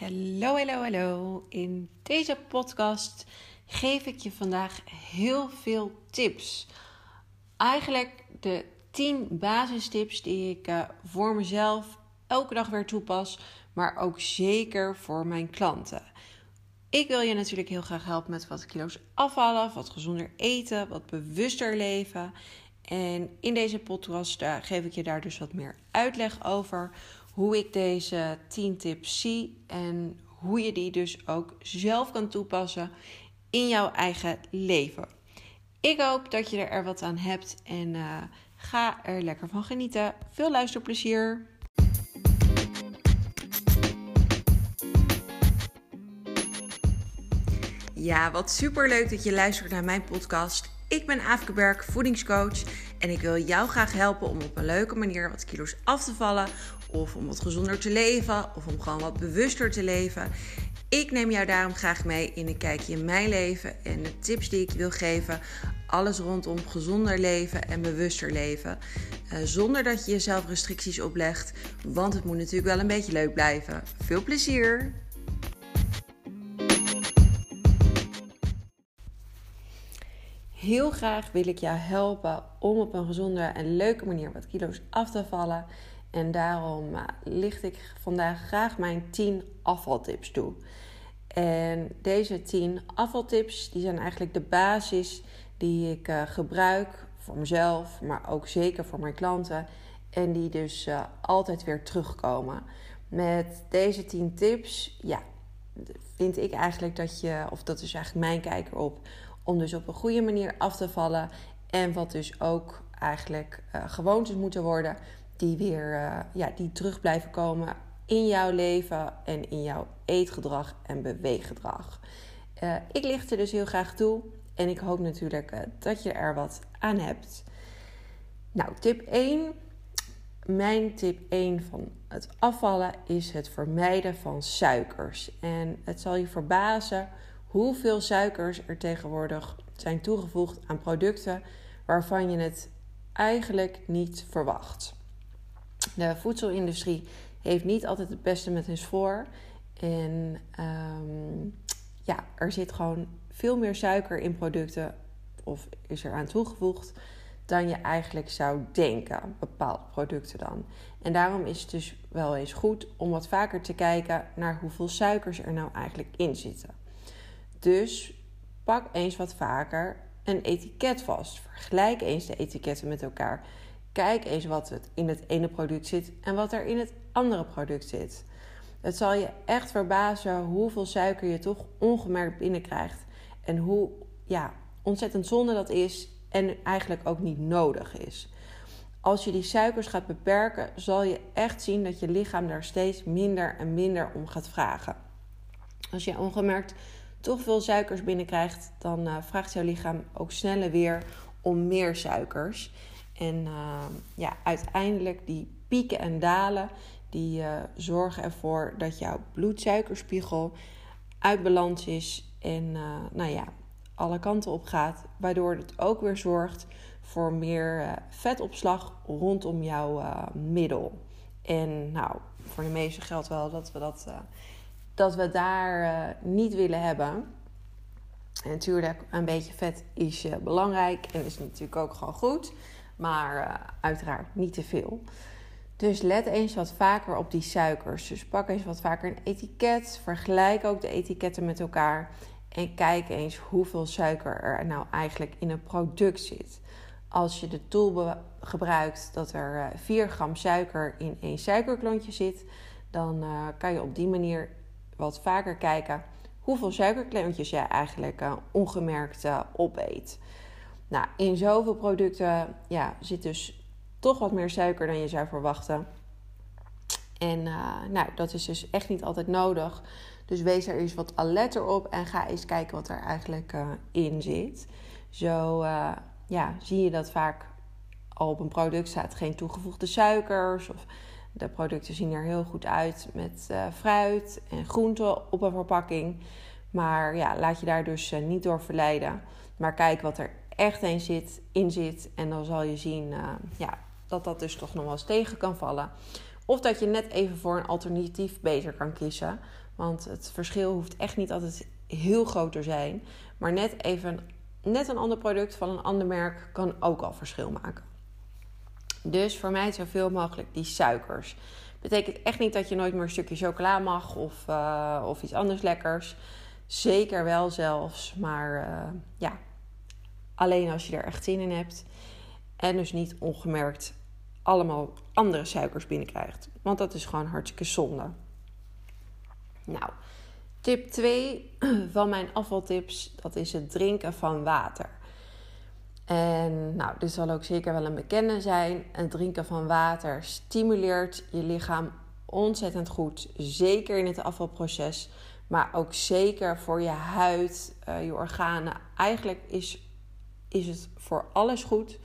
Hallo, hallo, hallo. In deze podcast geef ik je vandaag heel veel tips. Eigenlijk de 10 basistips die ik voor mezelf elke dag weer toepas, maar ook zeker voor mijn klanten. Ik wil je natuurlijk heel graag helpen met wat kilo's afvallen, wat gezonder eten, wat bewuster leven. En in deze podcast geef ik je daar dus wat meer uitleg over hoe ik deze 10 tips zie en hoe je die dus ook zelf kan toepassen in jouw eigen leven. Ik hoop dat je er wat aan hebt en ga er lekker van genieten. Veel luisterplezier! Ja, wat superleuk dat je luistert naar mijn podcast. Ik ben Aafke Berg, voedingscoach en ik wil jou graag helpen om op een leuke manier wat kilo's af te vallen of om wat gezonder te leven of om gewoon wat bewuster te leven. Ik neem jou daarom graag mee in een kijkje in mijn leven en de tips die ik wil geven. Alles rondom gezonder leven en bewuster leven. Zonder dat je jezelf restricties oplegt, want het moet natuurlijk wel een beetje leuk blijven. Veel plezier! Heel graag wil ik jou helpen om op een gezonde en leuke manier wat kilo's af te vallen. En daarom licht ik vandaag graag mijn 10 afvaltips toe. En deze 10 afvaltips die zijn eigenlijk de basis die ik gebruik voor mezelf, maar ook zeker voor mijn klanten. En die dus altijd weer terugkomen. Met deze 10 tips vind ik eigenlijk dat je, of dat is eigenlijk mijn kijk erop, om dus op een goede manier af te vallen. En wat dus ook eigenlijk gewoontes moeten worden die weer die terug blijven komen in jouw leven en in jouw eetgedrag en beweeggedrag. Ik licht er dus heel graag toe en ik hoop natuurlijk dat je er wat aan hebt. Nou, tip 1. Mijn tip 1 van het afvallen is het vermijden van suikers. En het zal je verbazen hoeveel suikers er tegenwoordig zijn toegevoegd aan producten waarvan je het eigenlijk niet verwacht. De voedselindustrie heeft niet altijd het beste met ons voor. En er zit gewoon veel meer suiker in producten, of is er aan toegevoegd, dan je eigenlijk zou denken, bepaalde producten dan. En daarom is het dus wel eens goed om wat vaker te kijken naar hoeveel suikers er nou eigenlijk in zitten. Dus pak eens wat vaker een etiket vast. Vergelijk eens de etiketten met elkaar. Kijk eens wat er in het ene product zit en wat er in het andere product zit. Het zal je echt verbazen hoeveel suiker je toch ongemerkt binnenkrijgt. En hoe ontzettend zonde dat is en eigenlijk ook niet nodig is. Als je die suikers gaat beperken, zal je echt zien dat je lichaam daar steeds minder en minder om gaat vragen. Als je ongemerkt toch veel suikers binnenkrijgt, dan vraagt jouw lichaam ook sneller weer om meer suikers. En uiteindelijk die pieken en dalen, die zorgen ervoor dat jouw bloedsuikerspiegel uit balans is en alle kanten op gaat. Waardoor het ook weer zorgt voor meer vetopslag rondom jouw middel. En nou, voor de meeste geldt wel dat we dat we daar niet willen hebben. En natuurlijk, een beetje vet is belangrijk en is natuurlijk ook gewoon goed. Maar uiteraard niet te veel. Dus let eens wat vaker op die suikers. Dus pak eens wat vaker een etiket. Vergelijk ook de etiketten met elkaar. En kijk eens hoeveel suiker er nou eigenlijk in een product zit. Als je de tool gebruikt dat er 4 gram suiker in 1 suikerklontje zit, dan kan je op die manier wat vaker kijken hoeveel suikerklontjes jij eigenlijk ongemerkt opeet. Nou, in zoveel producten zit dus toch wat meer suiker dan je zou verwachten. En dat is dus echt niet altijd nodig. Dus wees er eens wat alerter op en ga eens kijken wat er eigenlijk in zit. Zo zie je dat vaak al op een product staat geen toegevoegde suikers. Of de producten zien er heel goed uit met fruit en groenten op een verpakking. Maar laat je daar dus niet door verleiden. Maar kijk wat er echt in zit en dan zal je zien dat dat dus toch nog wel eens tegen kan vallen. Of dat je net even voor een alternatief beter kan kiezen. Want het verschil hoeft echt niet altijd heel groot te zijn. Maar net een ander product van een ander merk kan ook al verschil maken. Dus vermijd zoveel mogelijk die suikers. Betekent echt niet dat je nooit meer een stukje chocola mag of iets anders lekkers. Zeker wel zelfs, maar alleen als je er echt zin in hebt. En dus niet ongemerkt allemaal andere suikers binnenkrijgt. Want dat is gewoon hartstikke zonde. Nou, tip 2 van mijn afvaltips, dat is het drinken van water. En nou, dit zal ook zeker wel een bekende zijn. Het drinken van water stimuleert je lichaam ontzettend goed. Zeker in het afvalproces, maar ook zeker voor je huid, je organen. Eigenlijk is het voor alles goed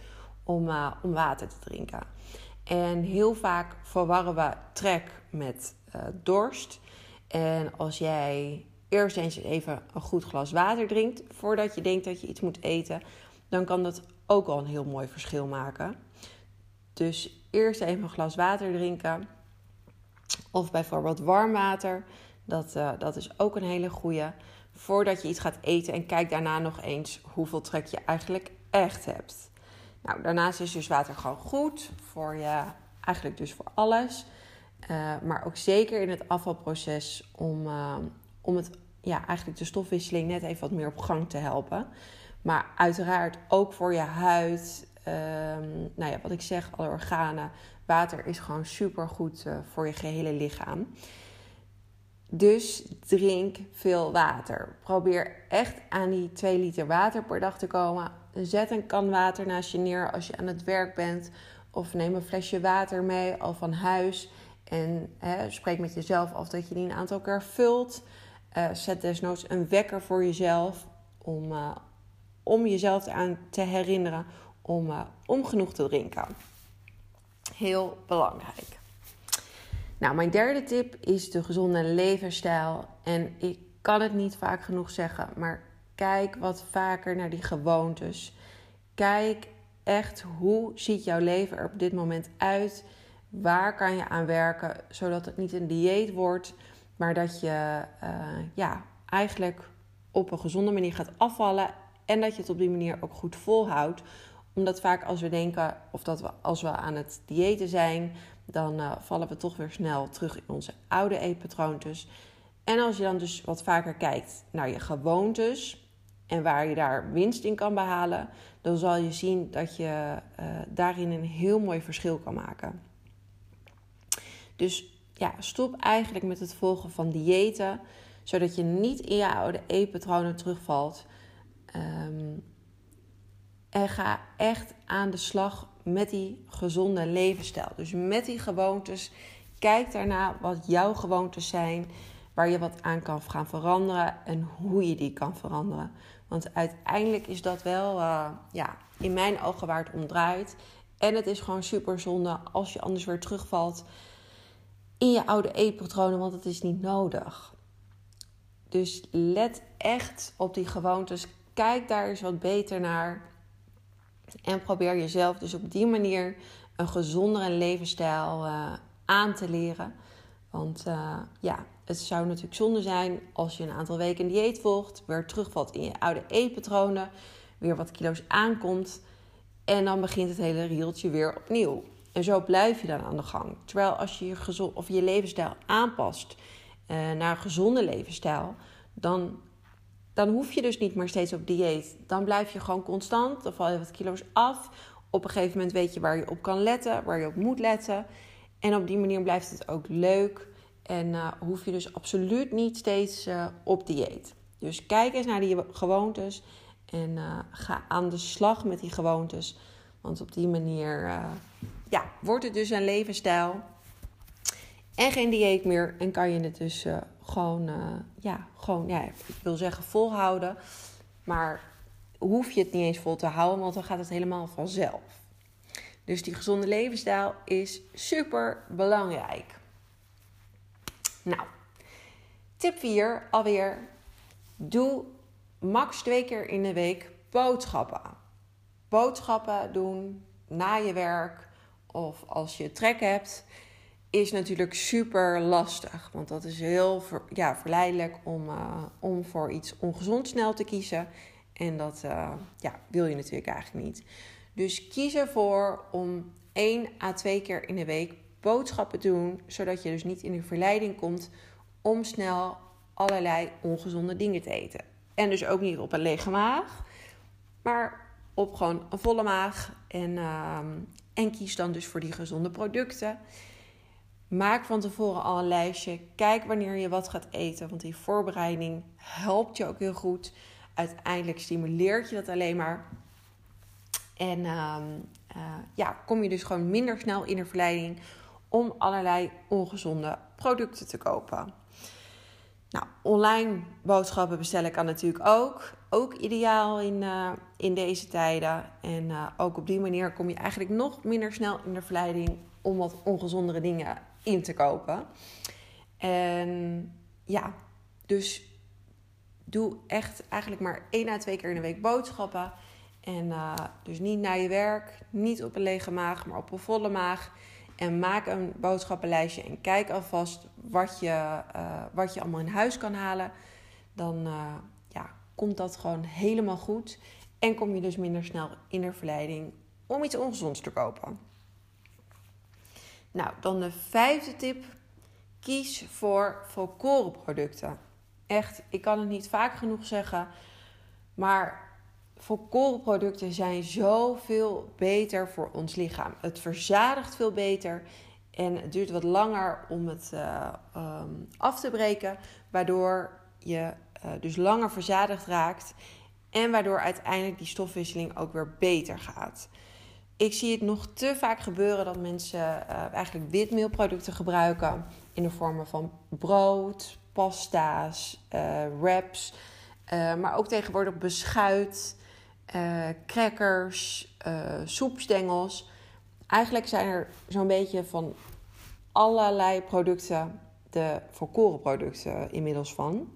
om water te drinken. En heel vaak verwarren we trek met dorst. En als jij eerst eens even een goed glas water drinkt voordat je denkt dat je iets moet eten, dan kan dat ook al een heel mooi verschil maken. Dus eerst even een glas water drinken. Of bijvoorbeeld warm water. Dat is ook een hele goeie. Voordat je iets gaat eten en kijk daarna nog eens hoeveel trek je eigenlijk echt hebt. Nou, daarnaast is dus water gewoon goed. Voor je, eigenlijk dus voor alles. Maar ook zeker in het afvalproces om eigenlijk de stofwisseling net even wat meer op gang te helpen. Maar uiteraard ook voor je huid. Wat ik zeg, alle organen. Water is gewoon supergoed voor je gehele lichaam. Dus drink veel water. Probeer echt aan die 2 liter water per dag te komen. Zet een kan water naast je neer als je aan het werk bent. Of neem een flesje water mee, al van huis. En spreek met jezelf af dat je die een aantal keer vult. Zet desnoods een wekker voor jezelf om jezelf aan te herinneren om genoeg te drinken. Heel belangrijk. Nou, mijn derde tip is de gezonde levensstijl. En ik kan het niet vaak genoeg zeggen, maar kijk wat vaker naar die gewoontes. Kijk echt hoe ziet jouw leven er op dit moment uit. Waar kan je aan werken, zodat het niet een dieet wordt, maar dat je eigenlijk op een gezonde manier gaat afvallen. En dat je het op die manier ook goed volhoudt. Omdat vaak als we denken, of dat we als we aan het diëten zijn, dan vallen we toch weer snel terug in onze oude eetpatroontjes. En als je dan dus wat vaker kijkt naar je gewoontes en waar je daar winst in kan behalen, dan zal je zien dat je daarin een heel mooi verschil kan maken. Dus ja, stop eigenlijk met het volgen van diëten, zodat je niet in je oude eetpatronen terugvalt. En ga echt aan de slag met die gezonde levensstijl. Dus met die gewoontes. Kijk daarna wat jouw gewoontes zijn. Waar je wat aan kan gaan veranderen. En hoe je die kan veranderen. Want uiteindelijk is dat wel in mijn ogen waar het om draait. En het is gewoon super zonde als je anders weer terugvalt in je oude eetpatronen. Want het is niet nodig. Dus let echt op die gewoontes. Kijk daar eens wat beter naar. En probeer jezelf dus op die manier een gezondere levensstijl aan te leren. Want het zou natuurlijk zonde zijn als je een aantal weken een dieet volgt. Weer terugvalt in je oude eetpatronen. Weer wat kilo's aankomt. En dan begint het hele rieltje weer opnieuw. En zo blijf je dan aan de gang. Terwijl als je je levensstijl aanpast naar een gezonde levensstijl, dan hoef je dus niet meer steeds op dieet. Dan blijf je gewoon constant. Dan val je wat kilo's af. Op een gegeven moment weet je waar je op kan letten. Waar je op moet letten. En op die manier blijft het ook leuk. En hoef je dus absoluut niet steeds op dieet. Dus kijk eens naar die gewoontes. En ga aan de slag met die gewoontes. Want op die manier wordt het dus een levensstijl. En geen dieet meer. En kan je het dus ik wil zeggen volhouden. Maar hoef je het niet eens vol te houden, want dan gaat het helemaal vanzelf. Dus die gezonde levensstijl is super belangrijk. Nou, tip 4 alweer. Doe max 2 keer in de week boodschappen. Boodschappen doen na je werk of als je trek hebt. is natuurlijk super lastig. Want dat is heel verleidelijk om voor iets ongezond snel te kiezen. En dat wil je natuurlijk eigenlijk niet. Dus kies ervoor om 1 à 2 keer in de week boodschappen te doen. Zodat je dus niet in de verleiding komt om snel allerlei ongezonde dingen te eten. En dus ook niet op een lege maag. Maar op gewoon een volle maag. En kies dan dus voor die gezonde producten. Maak van tevoren al een lijstje. Kijk wanneer je wat gaat eten. Want die voorbereiding helpt je ook heel goed. Uiteindelijk stimuleert je dat alleen maar. En kom je dus gewoon minder snel in de verleiding om allerlei ongezonde producten te kopen. Nou, online boodschappen bestellen kan natuurlijk ook. Ook ideaal in deze tijden. En ook op die manier kom je eigenlijk nog minder snel in de verleiding om wat ongezondere dingen in te kopen. En ja, dus doe echt eigenlijk maar 1 à 2 keer in de week boodschappen. En dus niet na je werk, niet op een lege maag, maar op een volle maag. En maak een boodschappenlijstje en kijk alvast wat je allemaal in huis kan halen. Dan komt dat gewoon helemaal goed. En kom je dus minder snel in de verleiding om iets ongezonds te kopen. Nou, dan de 5e tip. Kies voor volkoren producten. Echt, ik kan het niet vaak genoeg zeggen. Maar volkoren producten zijn zoveel beter voor ons lichaam. Het verzadigt veel beter. En het duurt wat langer om het af te breken. Waardoor je dus langer verzadigd raakt. En waardoor uiteindelijk die stofwisseling ook weer beter gaat. Ik zie het nog te vaak gebeuren dat mensen eigenlijk witmeelproducten gebruiken. In de vorm van brood, pasta's, wraps. Maar ook tegenwoordig beschuit, crackers, soepstengels. Eigenlijk zijn er zo'n beetje van allerlei producten de volkoren producten inmiddels van.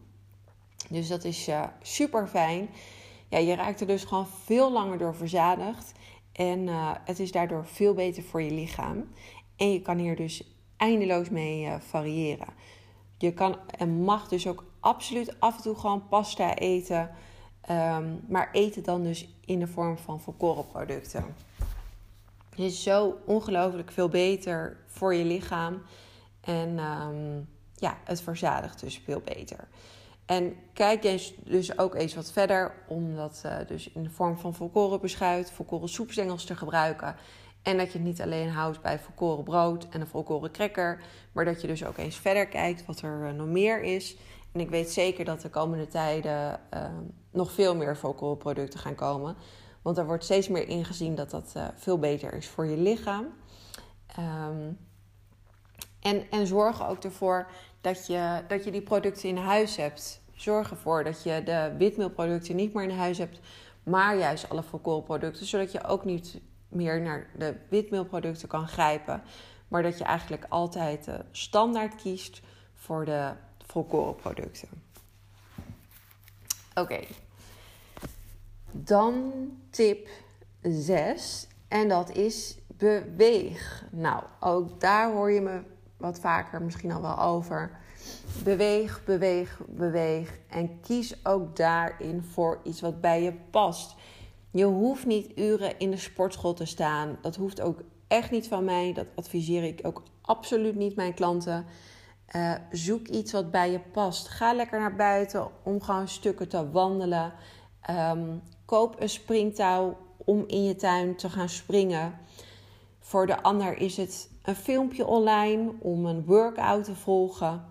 Dus dat is super fijn. Ja, je raakt er dus gewoon veel langer door verzadigd. En het is daardoor veel beter voor je lichaam. En je kan hier dus eindeloos mee variëren. Je kan en mag dus ook absoluut af en toe gewoon pasta eten. Maar eet het dan dus in de vorm van volkoren producten. Het is zo ongelooflijk veel beter voor je lichaam. En het verzadigt dus veel beter. En kijk eens dus ook eens wat verder om dat dus in de vorm van volkoren beschuit, volkoren soepstengels te gebruiken. En dat je het niet alleen houdt bij volkoren brood en een volkoren cracker, maar dat je dus ook eens verder kijkt wat er nog meer is. En ik weet zeker dat de komende tijden nog veel meer volkoren producten gaan komen. Want er wordt steeds meer ingezien dat dat veel beter is voor je lichaam. En zorg ook ervoor dat je die producten in huis hebt. Zorg ervoor dat je de witmeelproducten niet meer in huis hebt, maar juist alle volkorenproducten, zodat je ook niet meer naar de witmeelproducten kan grijpen, maar dat je eigenlijk altijd standaard kiest voor de volkorenproducten. Oké. Dan tip 6 en dat is beweeg. Nou, ook daar hoor je me wat vaker misschien al wel over. Beweeg, beweeg, beweeg. En kies ook daarin voor iets wat bij je past. Je hoeft niet uren in de sportschool te staan. Dat hoeft ook echt niet van mij. Dat adviseer ik ook absoluut niet mijn klanten. Zoek iets wat bij je past. Ga lekker naar buiten om gewoon stukken te wandelen. Koop een springtouw om in je tuin te gaan springen. Voor de ander is het een filmpje online om een workout te volgen.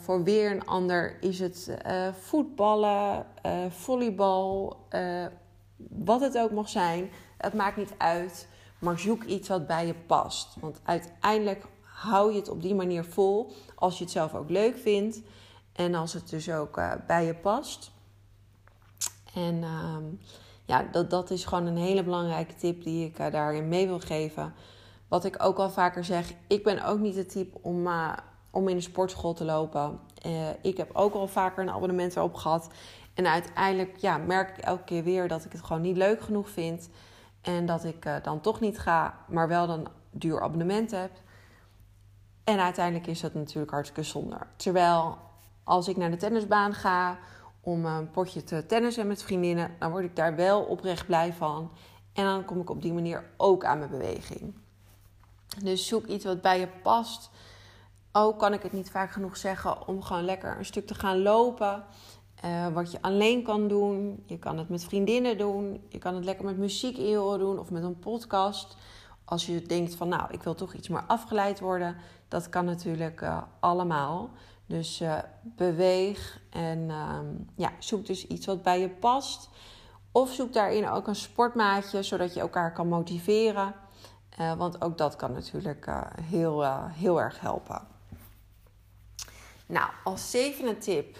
Voor weer een ander is het voetballen, volleybal, wat het ook mag zijn. Het maakt niet uit, maar zoek iets wat bij je past. Want uiteindelijk hou je het op die manier vol als je het zelf ook leuk vindt. En als het dus ook bij je past. En dat is gewoon een hele belangrijke tip die ik daarin mee wil geven. Wat ik ook al vaker zeg, ik ben ook niet het type om in de sportschool te lopen. Ik heb ook al vaker een abonnement erop gehad. En uiteindelijk merk ik elke keer weer dat ik het gewoon niet leuk genoeg vind. En dat ik dan toch niet ga, maar wel een duur abonnement heb. En uiteindelijk is dat natuurlijk hartstikke zonde. Terwijl als ik naar de tennisbaan ga om een potje te tennissen met vriendinnen, dan word ik daar wel oprecht blij van. En dan kom ik op die manier ook aan mijn beweging. Dus zoek iets wat bij je past. Ook kan ik het niet vaak genoeg zeggen om gewoon lekker een stuk te gaan lopen. Wat je alleen kan doen. Je kan het met vriendinnen doen. Je kan het lekker met muziek in je oren doen of met een podcast. Als je denkt van nou, ik wil toch iets meer afgeleid worden. Dat kan natuurlijk allemaal. Dus beweeg en zoek dus iets wat bij je past. Of zoek daarin ook een sportmaatje, zodat je elkaar kan motiveren. Want ook dat kan natuurlijk heel erg helpen. Nou, als zevende tip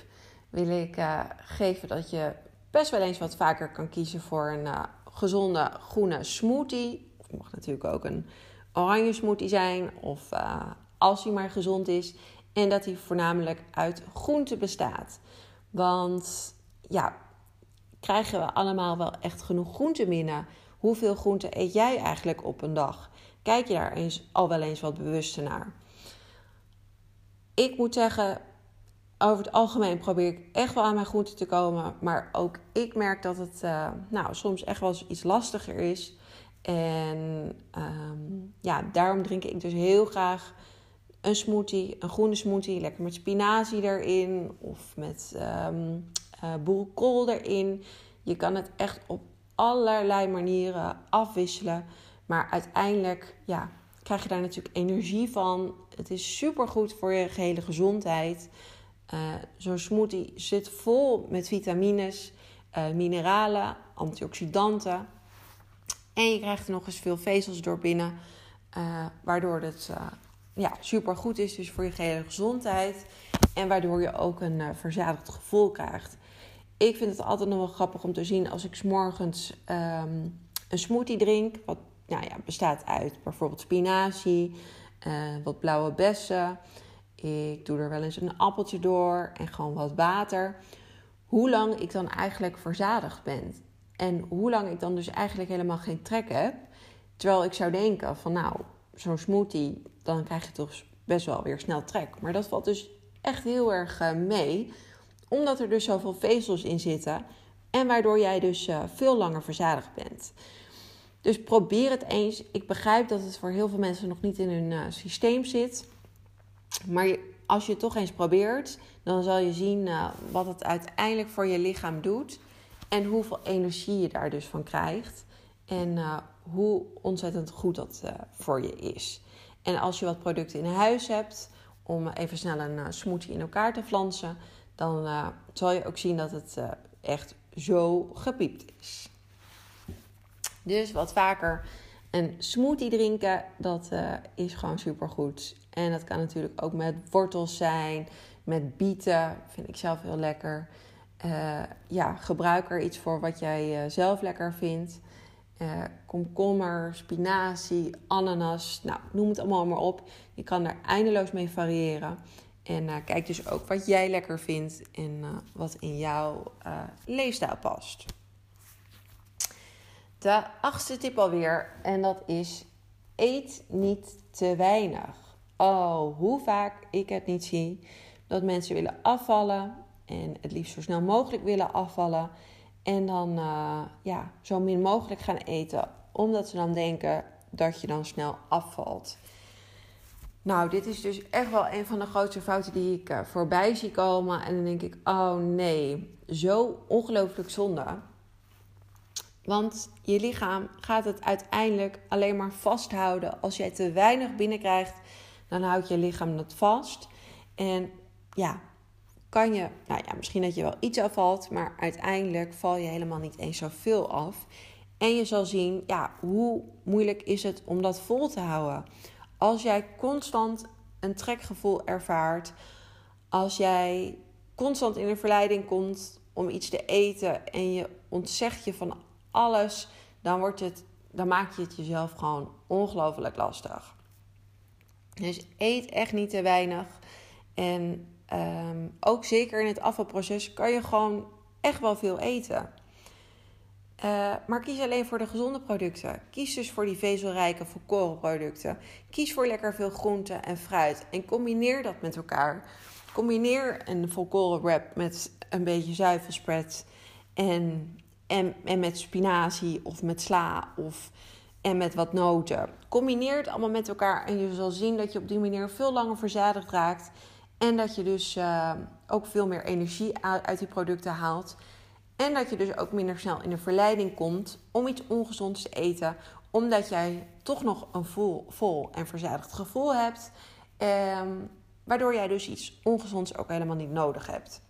wil ik geven dat je best wel eens wat vaker kan kiezen voor een gezonde groene smoothie. Het mag natuurlijk ook een oranje smoothie zijn of als die maar gezond is. En dat die voornamelijk uit groenten bestaat. Want ja, krijgen we allemaal wel echt genoeg groenten binnen? Hoeveel groenten eet jij eigenlijk op een dag? Kijk je daar al wel eens wat bewuster naar? Ik moet zeggen, over het algemeen probeer ik echt wel aan mijn groenten te komen. Maar ook ik merk dat het soms echt wel eens iets lastiger is. En daarom drink ik dus heel graag een smoothie, een groene smoothie. Lekker met spinazie erin of met boerenkool erin. Je kan het echt op allerlei manieren afwisselen. Maar uiteindelijk krijg je daar natuurlijk energie van. Het is supergoed voor je gehele gezondheid. Zo'n smoothie zit vol met vitamines, mineralen, antioxidanten. En je krijgt er nog eens veel vezels door binnen. Waardoor het supergoed is dus voor je gehele gezondheid. En waardoor je ook een verzadigd gevoel krijgt. Ik vind het altijd nog wel grappig om te zien als ik 's morgens een smoothie drink. Wat bestaat uit bijvoorbeeld spinazie, wat blauwe bessen. Ik doe er wel eens een appeltje door en gewoon wat water. Hoe lang ik dan eigenlijk verzadigd ben. En hoe lang ik dan dus eigenlijk helemaal geen trek heb. Terwijl ik zou denken van zo'n smoothie, dan krijg je toch best wel weer snel trek. Maar dat valt dus echt heel erg mee. Omdat er dus zoveel vezels in zitten. En waardoor jij dus veel langer verzadigd bent. Dus probeer het eens. Ik begrijp dat het voor heel veel mensen nog niet in hun systeem zit. Maar als je het toch eens probeert, dan zal je zien wat het uiteindelijk voor je lichaam doet. En hoeveel energie je daar dus van krijgt. En hoe ontzettend goed dat voor je is. En als je wat producten in huis hebt, om even snel een smoothie in elkaar te flansen, dan zal je ook zien dat het echt zo gepiept is. Dus wat vaker een smoothie drinken, dat is gewoon supergoed. En dat kan natuurlijk ook met wortels zijn, met bieten, vind ik zelf heel lekker. Gebruik er iets voor wat jij zelf lekker vindt. Komkommer, spinazie, ananas, noem het allemaal maar op. Je kan er eindeloos mee variëren. En kijk dus ook wat jij lekker vindt en wat in jouw leefstijl past. De achtste tip alweer, en dat is: eet niet te weinig. Oh, hoe vaak ik het niet zie dat mensen willen afvallen en het liefst zo snel mogelijk willen afvallen. En dan zo min mogelijk gaan eten, omdat ze dan denken dat je dan snel afvalt. Nou, dit is dus echt wel een van de grootste fouten die ik voorbij zie komen. En dan denk ik, oh nee, zo ongelooflijk zonde. Want je lichaam gaat het uiteindelijk alleen maar vasthouden. Als jij te weinig binnenkrijgt, dan houdt je lichaam dat vast. En kan je, misschien dat je wel iets afvalt, maar uiteindelijk val je helemaal niet eens zoveel af. En je zal zien, hoe moeilijk is het om dat vol te houden. Als jij constant een trekgevoel ervaart, als jij constant in de verleiding komt om iets te eten en je ontzegt je van alles, dan maak je het jezelf gewoon ongelooflijk lastig. Dus eet echt niet te weinig. En ook zeker in het afvalproces kan je gewoon echt wel veel eten. Maar kies alleen voor de gezonde producten. Kies dus voor die vezelrijke volkorenproducten. Kies voor lekker veel groenten en fruit. En combineer dat met elkaar. Combineer een volkoren wrap met een beetje zuivelspread. En met spinazie of met sla en met wat noten. Combineer het allemaal met elkaar. En je zal zien dat je op die manier veel langer verzadigd raakt. En dat je dus ook veel meer energie uit die producten haalt. En dat je dus ook minder snel in de verleiding komt om iets ongezonds te eten. Omdat jij toch nog een vol en verzadigd gevoel hebt. Waardoor jij dus iets ongezonds ook helemaal niet nodig hebt.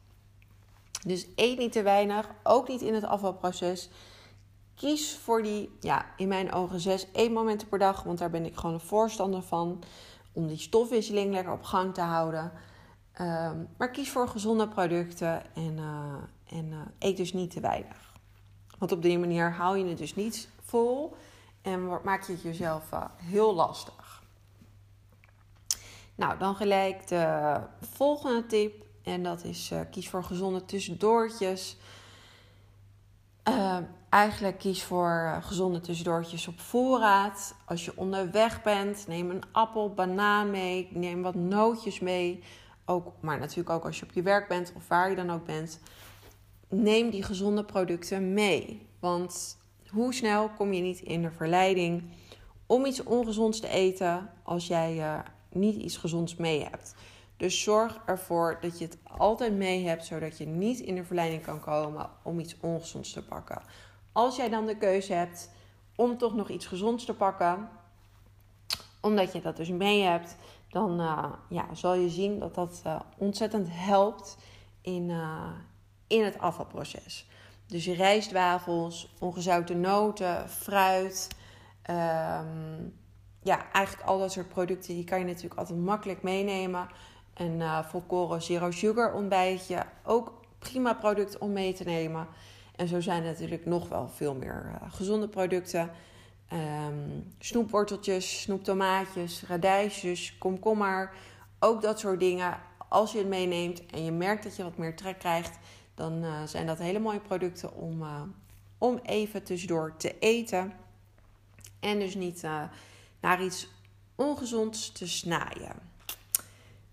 Dus eet niet te weinig, ook niet in het afvalproces. Kies voor die, in mijn ogen 6 eetmomenten per dag. Want daar ben ik gewoon een voorstander van. Om die stofwisseling lekker op gang te houden. Maar kies voor gezonde producten en eet dus niet te weinig. Want op die manier hou je het dus niet vol en maak je het jezelf heel lastig. Nou, dan gelijk de volgende tip. En dat is kies voor gezonde tussendoortjes. Eigenlijk kies voor gezonde tussendoortjes op voorraad. Als je onderweg bent, neem een appel, banaan mee. Neem wat nootjes mee. Ook, maar natuurlijk ook als je op je werk bent of waar je dan ook bent. Neem die gezonde producten mee. Want hoe snel kom je niet in de verleiding om iets ongezonds te eten als jij niet iets gezonds mee hebt. Dus zorg ervoor dat je het altijd mee hebt, zodat je niet in de verleiding kan komen om iets ongezonds te pakken. Als jij dan de keuze hebt om toch nog iets gezonds te pakken, omdat je dat dus mee hebt, dan zal je zien dat dat ontzettend helpt in het afvalproces. Dus rijstwafels, ongezouten noten, fruit. Eigenlijk al dat soort producten, die kan je natuurlijk altijd makkelijk meenemen. Een volkoren zero sugar ontbijtje, ook prima product om mee te nemen. En zo zijn er natuurlijk nog wel veel meer gezonde producten. Snoepworteltjes, snoeptomaatjes, radijsjes, komkommer. Ook dat soort dingen. Als je het meeneemt en je merkt dat je wat meer trek krijgt, dan zijn dat hele mooie producten om even tussendoor te eten. En dus niet naar iets ongezonds te snaaien.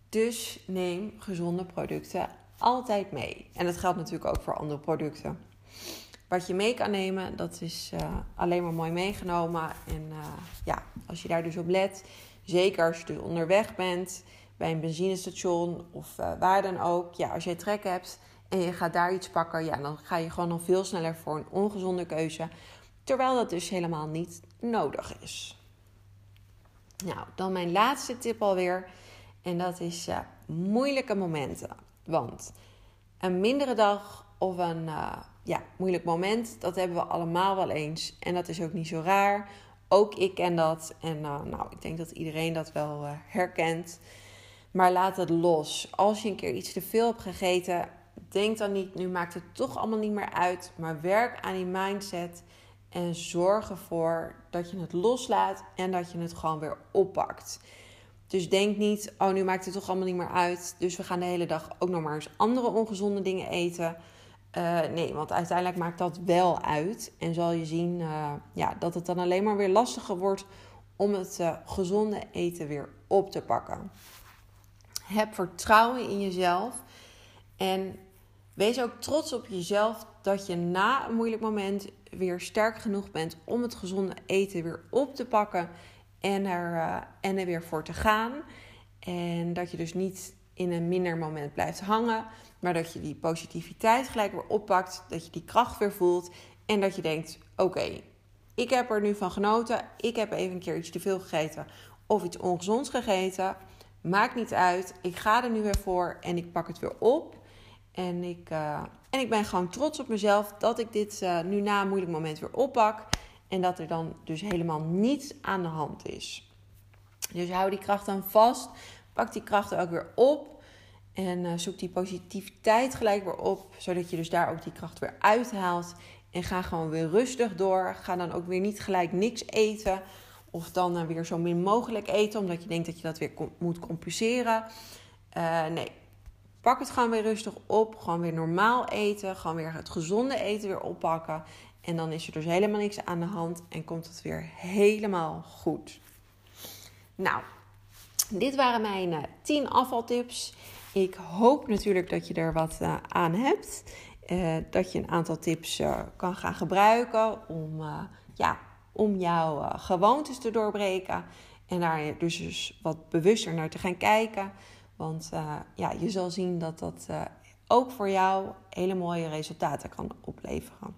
Dus neem gezonde producten altijd mee. En dat geldt natuurlijk ook voor andere producten. Wat je mee kan nemen, dat is alleen maar mooi meegenomen. En als je daar dus op let, zeker als je dus onderweg bent, bij een benzinestation of waar dan ook. Ja, als jij trek hebt en je gaat daar iets pakken, dan ga je gewoon al veel sneller voor een ongezonde keuze. Terwijl dat dus helemaal niet nodig is. Nou, dan mijn laatste tip alweer. En dat is moeilijke momenten. Want een mindere dag of een moeilijk moment, dat hebben we allemaal wel eens. En dat is ook niet zo raar. Ook ik ken dat. En ik denk dat iedereen dat wel herkent. Maar laat het los. Als je een keer iets te veel hebt gegeten, denk dan niet, nu maakt het toch allemaal niet meer uit. Maar werk aan die mindset. En zorg ervoor dat je het loslaat en dat je het gewoon weer oppakt. Dus denk niet, nu maakt het toch allemaal niet meer uit. Dus we gaan de hele dag ook nog maar eens andere ongezonde dingen eten. Nee, want uiteindelijk maakt dat wel uit. En zal je zien dat het dan alleen maar weer lastiger wordt om het gezonde eten weer op te pakken. Heb vertrouwen in jezelf. En wees ook trots op jezelf dat je na een moeilijk moment weer sterk genoeg bent om het gezonde eten weer op te pakken en er weer voor te gaan. En dat je dus niet in een minder moment blijft hangen, maar dat je die positiviteit gelijk weer oppakt, dat je die kracht weer voelt en dat je denkt, oké, ik heb er nu van genoten, ik heb even een keer iets te veel gegeten of iets ongezonds gegeten, maakt niet uit, ik ga er nu weer voor en ik pak het weer op. En ik ben gewoon trots op mezelf dat ik dit nu na een moeilijk moment weer oppak. En dat er dan dus helemaal niets aan de hand is. Dus hou die kracht dan vast. Pak die kracht ook weer op. En zoek die positiviteit gelijk weer op. Zodat je dus daar ook die kracht weer uithaalt. En ga gewoon weer rustig door. Ga dan ook weer niet gelijk niks eten. Of dan weer zo min mogelijk eten. Omdat je denkt dat je dat weer moet compenseren. Nee. Pak het gewoon weer rustig op. Gewoon weer normaal eten. Gewoon weer het gezonde eten weer oppakken. En dan is er dus helemaal niks aan de hand en komt het weer helemaal goed. Nou, dit waren mijn 10 afvaltips. Ik hoop natuurlijk dat je er wat aan hebt. Dat je een aantal tips kan gaan gebruiken om jouw gewoontes te doorbreken. En daar dus wat bewuster naar te gaan kijken. Want je zal zien dat dat ook voor jou hele mooie resultaten kan opleveren.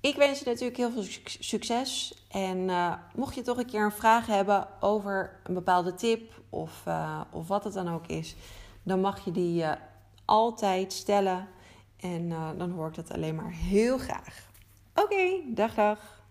Ik wens je natuurlijk heel veel succes. En mocht je toch een keer een vraag hebben over een bepaalde tip of wat het dan ook is, dan mag je die altijd stellen. En dan hoor ik dat alleen maar heel graag. Oké, dag.